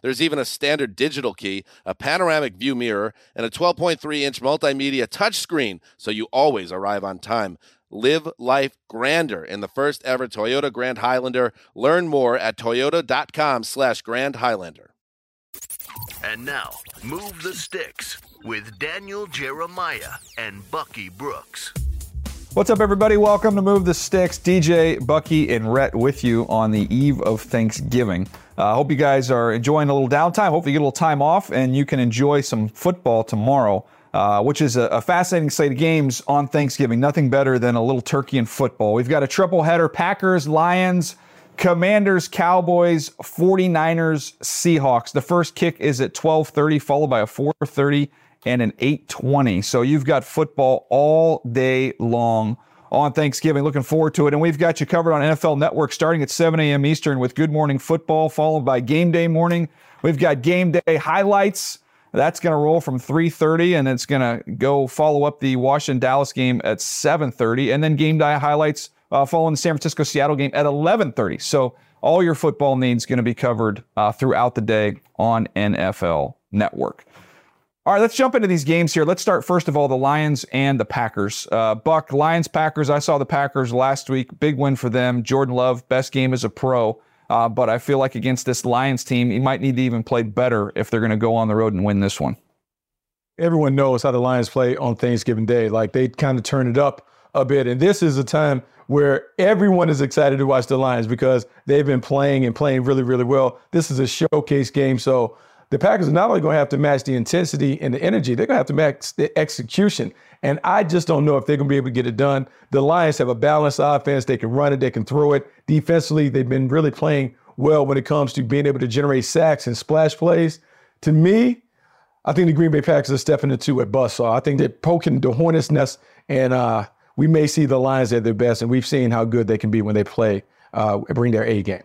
There's even a standard digital key, a panoramic view mirror, and a 12.3-inch multimedia touchscreen, so you always arrive on time. Live life grander in the first ever Toyota Grand Highlander. Learn more at toyota.com/Grand Highlander. And now, Move the Sticks with Daniel Jeremiah and Bucky Brooks. What's up, everybody? Welcome to Move the Sticks. DJ, Bucky, and Rhett with you on the eve of Thanksgiving. I hope you guys are enjoying a little downtime. Hopefully you get a little time off and you can enjoy some football tomorrow, which is a fascinating slate of games on Thanksgiving. Nothing better than a little turkey and football. We've got a triple header: Packers, Lions, Commanders, Cowboys, 49ers, Seahawks. The first kick is at 12:30, followed by a 4:30 and an 8:20. So you've got football all day long on Thanksgiving. Looking forward to it. And we've got you covered on NFL Network starting at 7 a.m. Eastern with Good Morning Football, followed by Game Day Morning. We've got Game Day Highlights. That's going to roll from 3:30, and it's going to go follow up the Washington-Dallas game at 7:30. And then Game Day Highlights following the San Francisco-Seattle game at 11:30. So all your football needs going to be covered throughout the day on NFL Network. All right, let's jump into these games here. Let's start, first of all, the Lions and the Packers. Buck, Lions-Packers. I saw the Packers last week. Big win for them. Jordan Love, best game as a pro. But I feel like against this Lions team, he might need to even play better if they're going to go on the road and win this one. Everyone knows how the Lions play on Thanksgiving Day. Like, they kind of turn it up a bit. And this is a time where everyone is excited to watch the Lions because they've been playing and playing really, really well. This is a showcase game. So the Packers are not only going to have to match the intensity and the energy, they're going to have to match the execution. And I just don't know if they're going to be able to get it done. The Lions have a balanced offense. They can run it. They can throw it. Defensively, they've been really playing well when it comes to being able to generate sacks and splash plays. To me, I think the Green Bay Packers are stepping into a buzzsaw. I think they're poking the hornet's nest, and we may see the Lions at their best, and we've seen how good they can be when they play, bring their A game.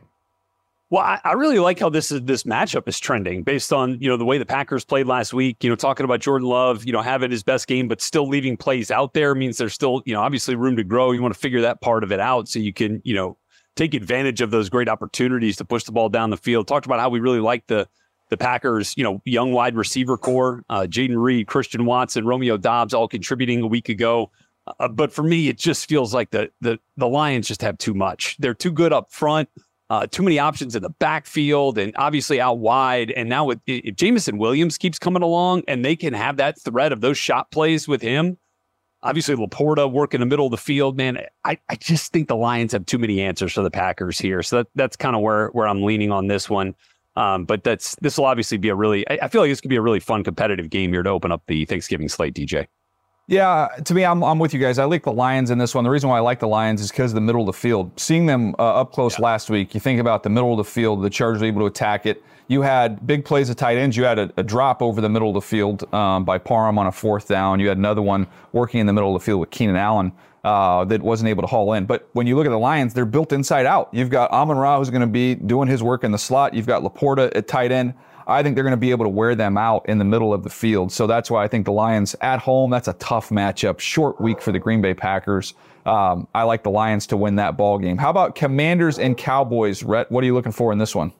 Well, I really like how this matchup is trending based on, the way the Packers played last week, talking about Jordan Love, having his best game, but still leaving plays out there means there's still, obviously room to grow. You want to figure that part of it out so you can, take advantage of those great opportunities to push the ball down the field. Talked about how we really like the Packers, young wide receiver core, Jaden Reed, Christian Watson, Romeo Dobbs, all contributing a week ago. But for me, it just feels like the Lions just have too much. They're too good up front. Too many options in the backfield and obviously out wide. And now if Jameson Williams keeps coming along and they can have that threat of those shot plays with him, obviously Laporta working the middle of the field, man, I just think the Lions have too many answers for the Packers here. So that's kind of where I'm leaning on this one. But this will obviously be I feel like this could be a really fun competitive game here to open up the Thanksgiving slate, DJ. Yeah, to me, I'm with you guys. I like the Lions in this one. The reason why I like the Lions is because of the middle of the field. Seeing them up close last week, you think about the middle of the field, the Chargers were able to attack it. You had big plays of tight ends. You had a drop over the middle of the field by Parham on a 4th down. You had another one working in the middle of the field with Keenan Allen that wasn't able to haul in. But when you look at the Lions, they're built inside out. You've got Amon-Ra who's going to be doing his work in the slot. You've got Laporta at tight end. I think they're going to be able to wear them out in the middle of the field. So that's why I think the Lions at home, that's a tough matchup. Short week for the Green Bay Packers. I like the Lions to win that ball game. How about Commanders and Cowboys, Rhett? What are you looking for in this one?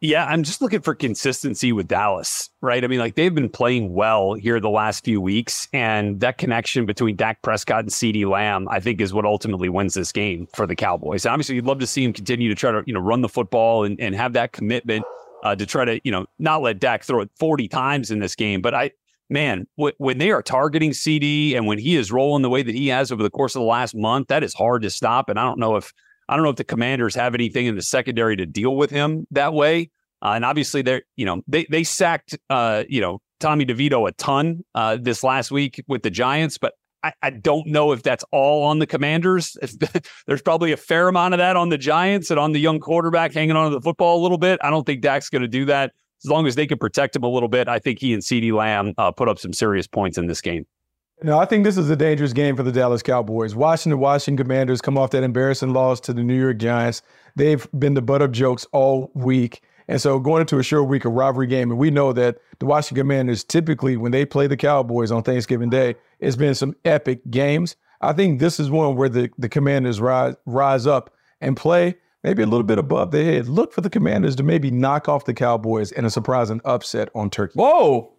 Yeah, I'm just looking for consistency with Dallas, right? I mean, like, they've been playing well here the last few weeks, and that connection between Dak Prescott and CeeDee Lamb, I think, is what ultimately wins this game for the Cowboys. Obviously, you'd love to see him continue to try to, run the football and have that commitment to try to, not let Dak throw it 40 times in this game. But when they are targeting CeeDee and when he is rolling the way that he has over the course of the last month, that is hard to stop. And I don't know if the Commanders have anything in the secondary to deal with him that way. And obviously, they sacked, Tommy DeVito a ton this last week with the Giants. But I don't know if that's all on the Commanders. There's probably a fair amount of that on the Giants and on the young quarterback hanging on to the football a little bit. I don't think Dak's going to do that. As long as they can protect him a little bit, I think he and CeeDee Lamb put up some serious points in this game. No, I think this is a dangerous game for the Dallas Cowboys. Watching the Washington Commanders come off that embarrassing loss to the New York Giants, they've been the butt of jokes all week. And so going into a short week, a rivalry game, and we know that the Washington Commanders typically, when they play the Cowboys on Thanksgiving Day, it's been some epic games. I think this is one where the Commanders rise up and play maybe a little bit above their head. Look for the Commanders to maybe knock off the Cowboys in a surprising upset on Turkey. Whoa!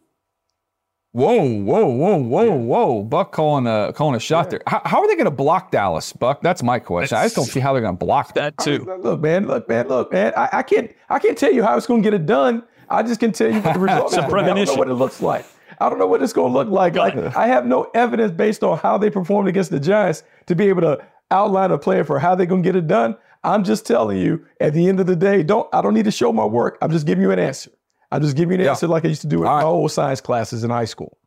Whoa. Buck calling a shot there. How are they going to block Dallas, Buck? That's my question. I just don't see how they're going to block that too. Look, man. I can't tell you how it's going to get it done. I just can tell you what the result is. I don't know what it looks like. I don't know what it's going to look like. I have no evidence based on how they performed against the Giants to be able to outline a plan for how they're going to get it done. I'm just telling you, at the end of the day, I don't need to show my work. I'm just giving you an answer. I'll just give you an answer like I used to do in my old science classes in high school.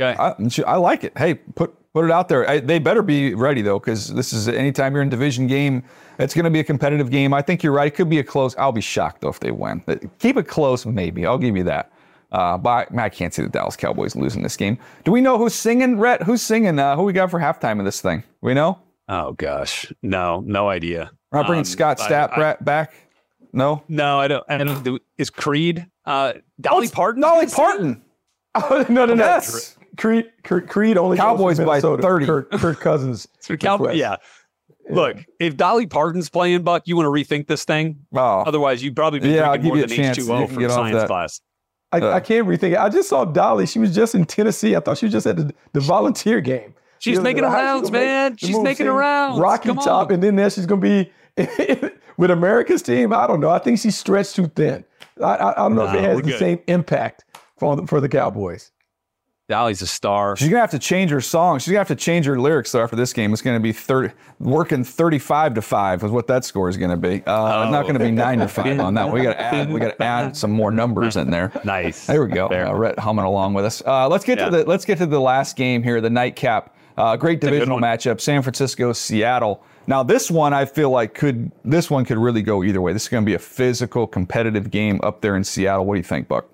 Okay. I like it. Hey, put it out there. They better be ready, though, because this is anytime you're in a division game, it's going to be a competitive game. I think you're right. It could be a close. I'll be shocked, though, if they win. Keep it close, maybe. I'll give you that. But I can't see the Dallas Cowboys losing this game. Do we know who's singing, Rhett? Who's singing? Who we got for halftime of this thing? We know? Oh, gosh. No idea. We're not bringing Scott Stapp back? No, I don't. Is Creed? Dolly Parton? Dolly Parton. Oh, no. Yes. Creed only Cowboys by 30. Kirk Cousins. Yeah. Look, if Dolly Parton's playing, Buck, you want to rethink this thing. Oh. Otherwise, you'd probably be drinking more than H2O from science class. I can't rethink it. I just saw Dolly. She was just in Tennessee. I thought she was just at the volunteer game. She's making rounds, man. She's making rounds. Rocky Top, and then there she's going to be with America's team. I don't know. I think she's stretched too thin. I don't know if it has the same impact for the Cowboys. Dolly's a star. She's going to have to change her song. She's going to have to change her lyrics after this game. It's going to be 35 to 5 is what that score is going to be. It's not going to be 9 to 5 on that. We got to add some more numbers in there. Nice. There we go. Rhett humming along with us. Let's get to the last game here, the nightcap. Great divisional matchup, San Francisco, Seattle. Now, this one, I feel like could really go either way. This is going to be a physical, competitive game up there in Seattle. What do you think, Buck?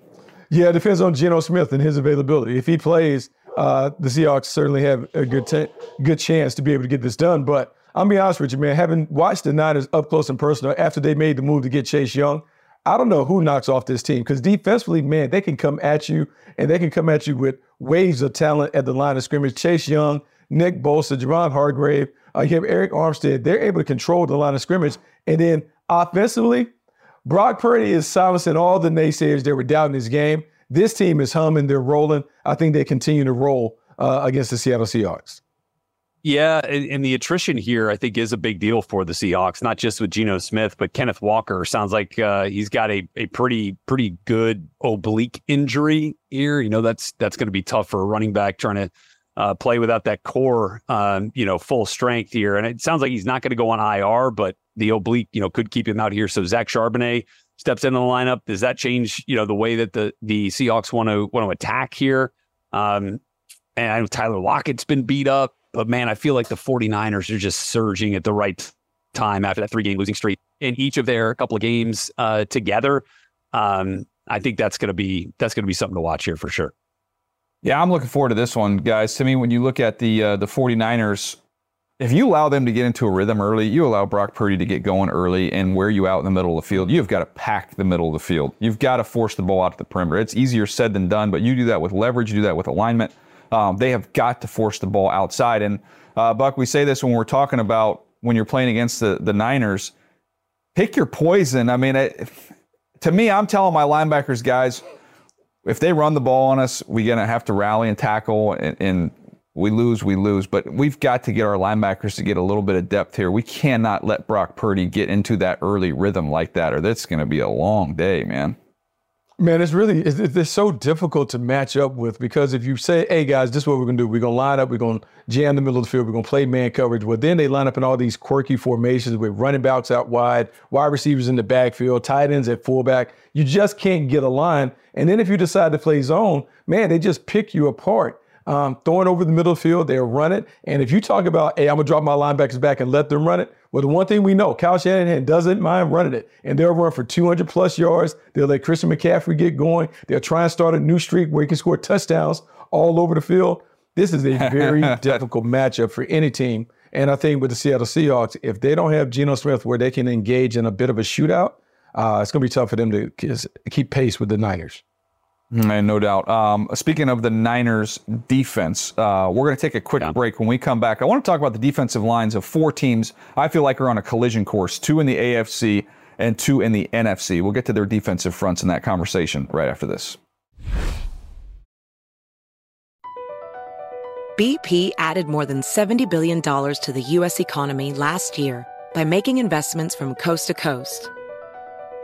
Yeah, it depends on Geno Smith and his availability. If he plays, the Seahawks certainly have a good chance to be able to get this done. But I'll be honest with you, man, having watched the Niners up close and personal after they made the move to get Chase Young, I don't know who knocks off this team because defensively, man, they can come at you, and they can come at you with waves of talent at the line of scrimmage. Chase Young, Nick Bosa, Javon Hargrave, you have Eric Armstead. They're able to control the line of scrimmage. And then offensively, Brock Purdy is silencing all the naysayers that were doubting this game. This team is humming. They're rolling. I think they continue to roll against the Seattle Seahawks. Yeah, and the attrition here, I think, is a big deal for the Seahawks, not just with Geno Smith, but Kenneth Walker sounds like he's got a pretty good oblique injury here. That's going to be tough for a running back trying to play without that core, full strength here. And it sounds like he's not going to go on IR, but the oblique, could keep him out here. So Zach Charbonnet steps into the lineup. Does that change, the way that the Seahawks want to attack here? And I know Tyler Lockett's been beat up, but man, I feel like the 49ers are just surging at the right time after that 3-game losing streak in each of their couple of games together. I think that's going to be something to watch here for sure. Yeah, I'm looking forward to this one, guys. To me, when you look at the 49ers, if you allow them to get into a rhythm early, you allow Brock Purdy to get going early and wear you out in the middle of the field, you've got to pack the middle of the field. You've got to force the ball out to the perimeter. It's easier said than done, but you do that with leverage, you do that with alignment. They have got to force the ball outside. And, Buck, we say this when we're talking about when you're playing against the Niners, pick your poison. I mean, to me, I'm telling my linebackers, guys, if they run the ball on us, we're going to have to rally and tackle, and we lose. But we've got to get our linebackers to get a little bit of depth here. We cannot let Brock Purdy get into that early rhythm like that, or that's going to be a long day, man. Man, it's so difficult to match up with, because if you say, hey, guys, this is what we're going to do. We're going to line up. We're going to jam the middle of the field. We're going to play man coverage. Well, then they line up in all these quirky formations with running backs out wide, wide receivers in the backfield, tight ends at fullback. You just can't get a line. And then if you decide to play zone, man, they just pick you apart. Throwing over the middle field, they'll run it. And if you talk about, hey, I'm going to drop my linebackers back and let them run it, well, the one thing we know, Kyle Shanahan doesn't mind running it. And they'll run for 200-plus yards. They'll let Christian McCaffrey get going. They'll try and start a new streak where he can score touchdowns all over the field. This is a very difficult matchup for any team. And I think with the Seattle Seahawks, if they don't have Geno Smith where they can engage in a bit of a shootout, it's going to be tough for them to keep pace with the Niners. And no doubt. Speaking of the Niners defense, we're going to take a quick break. When we come back, I want to talk about the defensive lines of four teams I feel like are on a collision course, two in the AFC and two in the NFC. We'll get to their defensive fronts in that conversation right after this. BP added more than $70 billion to the U.S. economy last year by making investments from coast to coast.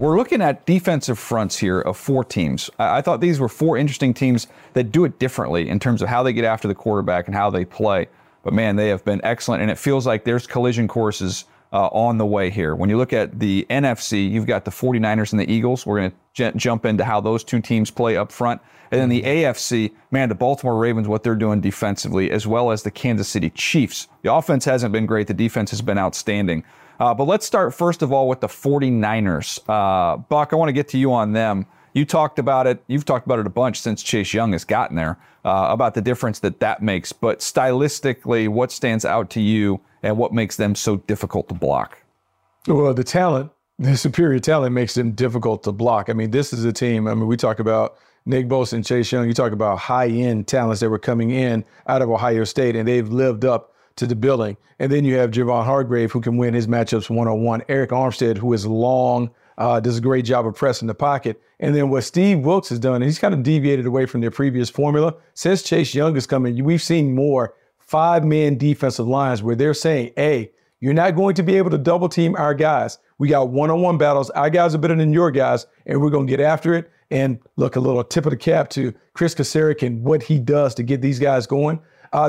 We're looking at defensive fronts here of four teams. I thought these were four interesting teams that do it differently in terms of how they get after the quarterback and how they play. But, man, they have been excellent, and it feels like there's collision courses on the way here. When you look at the NFC, you've got the 49ers and the Eagles. We're going to jump into how those two teams play up front. And then the AFC, man, the Baltimore Ravens, what they're doing defensively, as well as the Kansas City Chiefs. The offense hasn't been great. The defense has been outstanding. But let's start, first of all, with the 49ers. Buck, I want to get to you on them You talked about it. You've talked about it a bunch since Chase Young has gotten there, about the difference that that makes. But stylistically, what stands out to you and what makes them so difficult to block? Well, the talent, the superior talent makes them difficult to block. I mean, this is a team. I mean, we talk about Nick Bosa and Chase Young. You talk about high-end talents that were coming in out of Ohio State, and they've lived up to the billing. And then you have Javon Hargrave, who can win his matchups one-on-one. Eric Armstead, who is long, does a great job of pressing the pocket. And then what Steve Wilkes has done, and he's kind of deviated away from their previous formula. Since Chase Young has come in, we've seen more five-man defensive lines where they're saying, hey, you're not going to be able to double-team our guys. We got one-on-one battles. Our guys are better than your guys, and we're going to get after it. And look, a little tip of the cap to Chris Kasurik and what he does to get these guys going.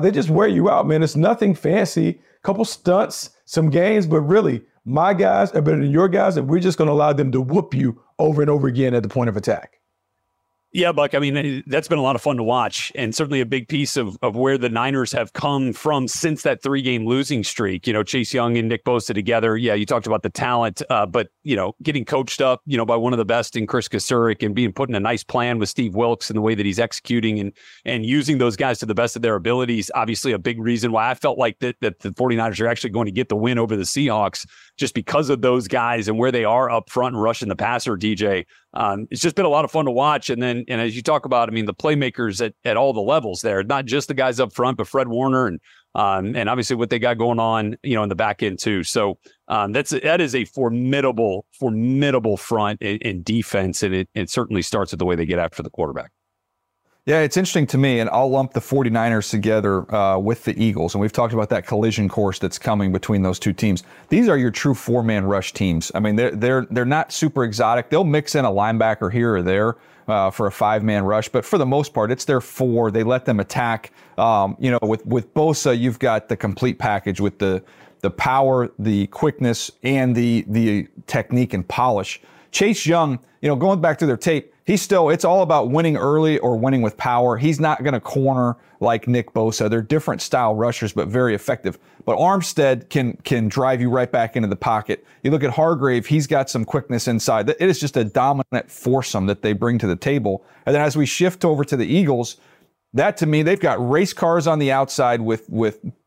They just wear you out, man. It's nothing fancy. A couple stunts, some games, but really, my guys are better than your guys, and we're just going to allow them to whoop you over and over again at the point of attack. Yeah, Buck, I mean, that's been a lot of fun to watch, and certainly a big piece of where the Niners have come from since that three-game losing streak. You know, Chase Young and Nick Bosa together. Yeah, you talked about the talent, but, you know, getting coached up, you know, by one of the best in Chris Kasurik and being put in a nice plan with Steve Wilkes and the way that he's executing and using those guys to the best of their abilities. Obviously, a big reason why I felt like that the 49ers are actually going to get the win over the Seahawks just because of those guys and where they are up front and rushing the passer, DJ. It's just been a lot of fun to watch. And as you talk about, I mean, the playmakers at all the levels there, not just the guys up front, but Fred Warner and obviously what they got going on, you know, in the back end too. So that is a formidable front in defense. And it certainly starts with the way they get after the quarterback. Yeah, it's interesting to me, and I'll lump the 49ers together with the Eagles, and we've talked about that collision course that's coming between those two teams. These are your true four-man rush teams. I mean, they're not super exotic. They'll mix in a linebacker here or there for a five-man rush, but for the most part, it's their four. They let them attack. You know, with Bosa, you've got the complete package with the power, the quickness, and the technique and polish. Chase Young, you know, going back through their tape, it's all about winning early or winning with power. He's not going to corner like Nick Bosa. They're different style rushers, but very effective. But Armstead can drive you right back into the pocket. You look at Hargrave, he's got some quickness inside. It is just a dominant foursome that they bring to the table. And then as we shift over to the Eagles, that to me, they've got race cars on the outside with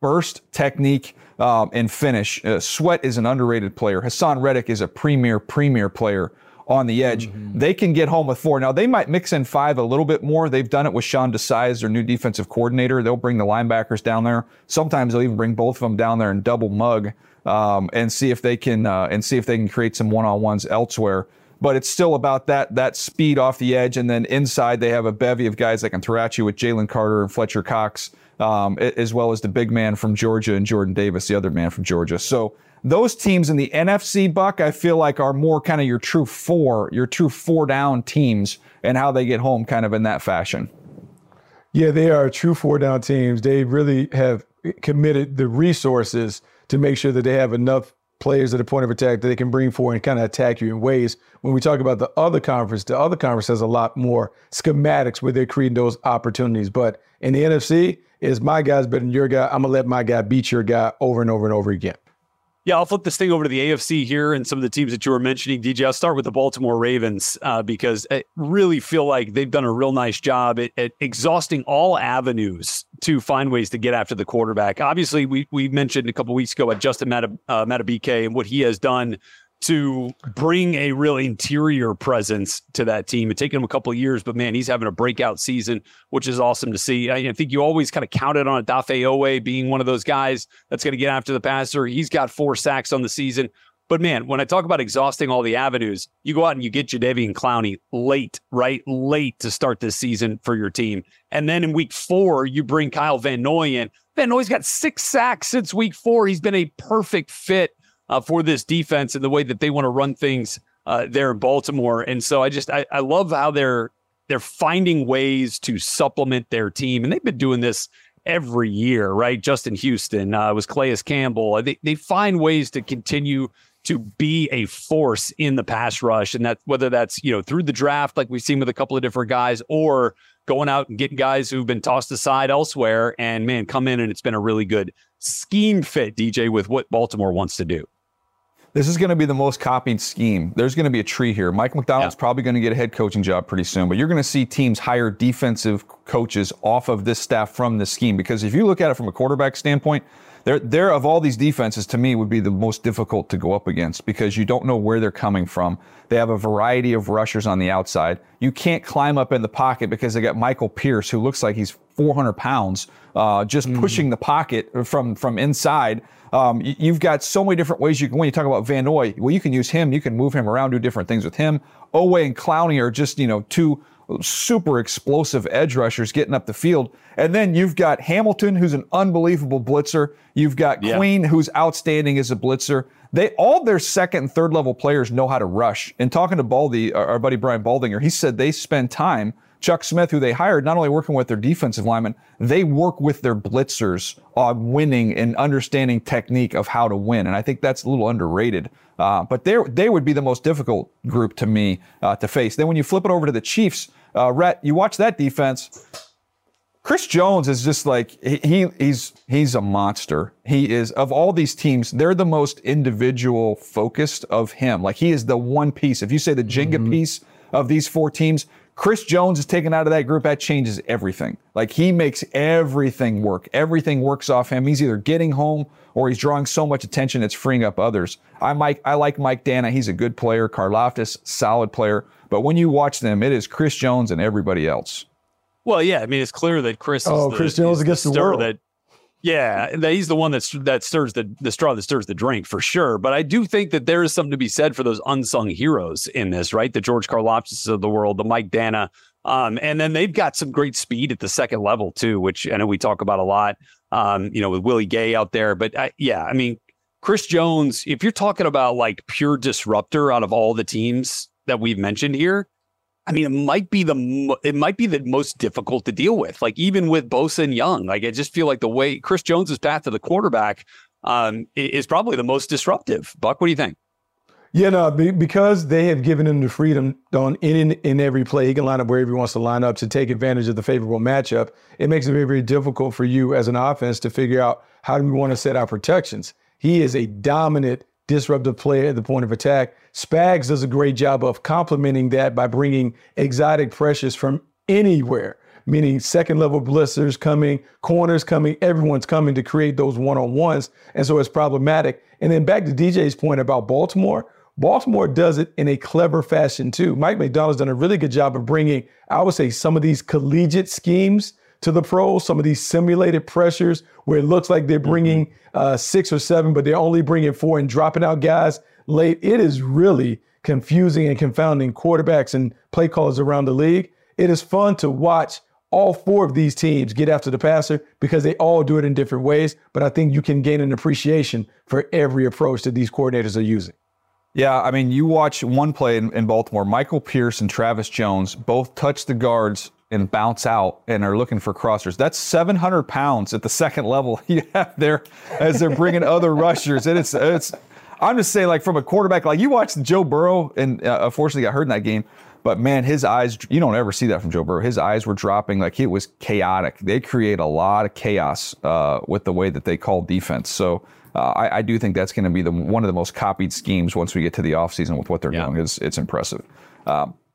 burst, technique, and finish. Sweat is an underrated player. Hassan Reddick is a premier player on the edge. Mm-hmm. They can get home with four. Now, they might mix in five a little bit more. They've done it with Sean Desai as their new defensive coordinator. They'll bring the linebackers down there. Sometimes they'll even bring both of them down there and double mug and see if they can create some one-on-ones elsewhere. But it's still about that speed off the edge. And then inside, they have a bevy of guys that can throw at you with Jalen Carter and Fletcher Cox, as well as the big man from Georgia and Jordan Davis, the other man from Georgia. So those teams in the NFC, Buck, I feel like are more kind of your true four down teams and how they get home kind of in that fashion. Yeah, they are true four down teams. They really have committed the resources to make sure that they have enough players at a point of attack that they can bring forward and kind of attack you in ways. When we talk about the other conference has a lot more schematics where they're creating those opportunities. But in the NFC, is my guy's better than your guy. I'm going to let my guy beat your guy over and over and over again. Yeah, I'll flip this thing over to the AFC here and some of the teams that you were mentioning, DJ. I'll start with the Baltimore Ravens because I really feel like they've done a real nice job at exhausting all avenues to find ways to get after the quarterback. Obviously, we mentioned a couple weeks ago at Justin Matabike and what he has done to bring a real interior presence to that team. It taken him a couple of years, but man, he's having a breakout season, which is awesome to see. I think you always kind of counted on Daffe Owe being one of those guys that's going to get after the passer. He's got 4 sacks on the season. But man, when I talk about exhausting all the avenues, you go out and you get Jadeveon Clowney late to start this season for your team. And then in week 4, you bring Kyle Van Noy in. Van Noy's got 6 sacks since week 4. He's been a perfect fit for this defense and the way that they want to run things there in Baltimore. And so I love how they're finding ways to supplement their team. And they've been doing this every year, right? Justin Houston, it was Calais Campbell. They find ways to continue to be a force in the pass rush. And whether that's, you know, through the draft, like we've seen with a couple of different guys, or going out and getting guys who've been tossed aside elsewhere and, man, come in, and it's been a really good scheme fit, DJ, with what Baltimore wants to do. This is going to be the most copied scheme. There's going to be a tree here. Mike McDonald's probably going to get a head coaching job pretty soon, but you're going to see teams hire defensive coaches off of this staff from this scheme, because if you look at it from a quarterback standpoint, they're of all these defenses, to me, would be the most difficult to go up against, because you don't know where they're coming from. They have a variety of rushers on the outside. You can't climb up in the pocket because they got Michael Pierce, who looks like he's 400 pounds, just pushing the pocket from inside. You've got so many different ways you can. When you talk about Vanoy, well, you can use him. You can move him around, do different things with him. Oweh and Clowney are just, two super explosive edge rushers getting up the field. And then you've got Hamilton, who's an unbelievable blitzer. You've got Queen, who's outstanding as a blitzer. All their second and third level players know how to rush. And talking to Baldy, our buddy Brian Baldinger, he said they spend time, Chuck Smith, who they hired, not only working with their defensive linemen, they work with their blitzers on winning and understanding technique of how to win. And I think that's a little underrated. But they would be the most difficult group to me to face. Then when you flip it over to the Chiefs, Rhett, you watch that defense. Chris Jones is just like, he's a monster. He is, of all these teams, they're the most individual focused of him. Like, he is the one piece. If you say the Jenga piece of these four teams, Chris Jones is taken out of that group. That changes everything. Like, he makes everything work. Everything works off him. He's either getting home or he's drawing so much attention it's freeing up others. I like Mike Dana. He's a good player. Karloftis, solid player. But when you watch them, it is Chris Jones and everybody else. Well, yeah. I mean, it's clear that Chris is Chris Jones against the world. He's the one that stirs the straw that stirs the drink, for sure. But I do think that there is something to be said for those unsung heroes in this, right? The George Karloftis of the world, the Mike Dana. And then they've got some great speed at the second level, too, which I know we talk about a lot, with Willie Gay out there. But, Chris Jones, if you're talking about like pure disruptor out of all the teams that we've mentioned here, I mean, it might be the most difficult to deal with, like even with Bosa and Young. Like, I just feel like the way Chris Jones's path to the quarterback is probably the most disruptive. Buck, what do you think? Yeah, no, because they have given him the freedom on in every play. He can line up wherever he wants to line up to take advantage of the favorable matchup. It makes it very, very difficult for you as an offense to figure out, how do we want to set our protections? He is a dominant disruptive player at the point of attack. Spags does a great job of complementing that by bringing exotic pressures from anywhere, meaning second-level blitzers coming, corners coming, everyone's coming to create those one-on-ones, and so it's problematic. And then back to DJ's point about Baltimore does it in a clever fashion too. Mike McDonald's done a really good job of bringing, I would say, some of these collegiate schemes to the pros, some of these simulated pressures where it looks like they're bringing 6 or 7, but they're only bringing 4 and dropping out guys late. It is really confusing and confounding quarterbacks and play callers around the league. It is fun to watch all 4 of these teams get after the passer because they all do it in different ways, but I think you can gain an appreciation for every approach that these coordinators are using. Yeah, I mean, you watch one play in Baltimore, Michael Pierce and Travis Jones both touch the guards and bounce out and are looking for crossers. That's 700 pounds at the second level you have there as they're bringing other rushers. And it's I'm just saying, like, from a quarterback, like, you watched Joe Burrow and unfortunately got hurt in that game, but man, his eyes, you don't ever see that from Joe Burrow. His eyes were dropping, like, it was chaotic. They create a lot of chaos with the way that they call defense. So I do think that's going to be one of the most copied schemes once we get to the offseason with what they're doing. It's impressive.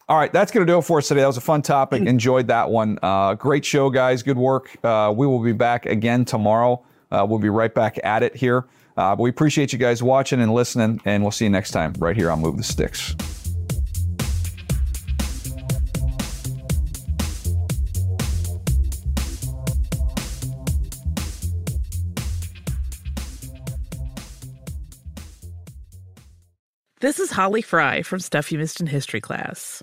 All right, that's going to do it for us today. That was a fun topic. Enjoyed that one. Great show, guys. Good work. We will be back again tomorrow. We'll be right back at it here. But we appreciate you guys watching and listening, and we'll see you next time right here on Move the Sticks. This is Holly Fry from Stuff You Missed in History Class.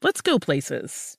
Let's go places.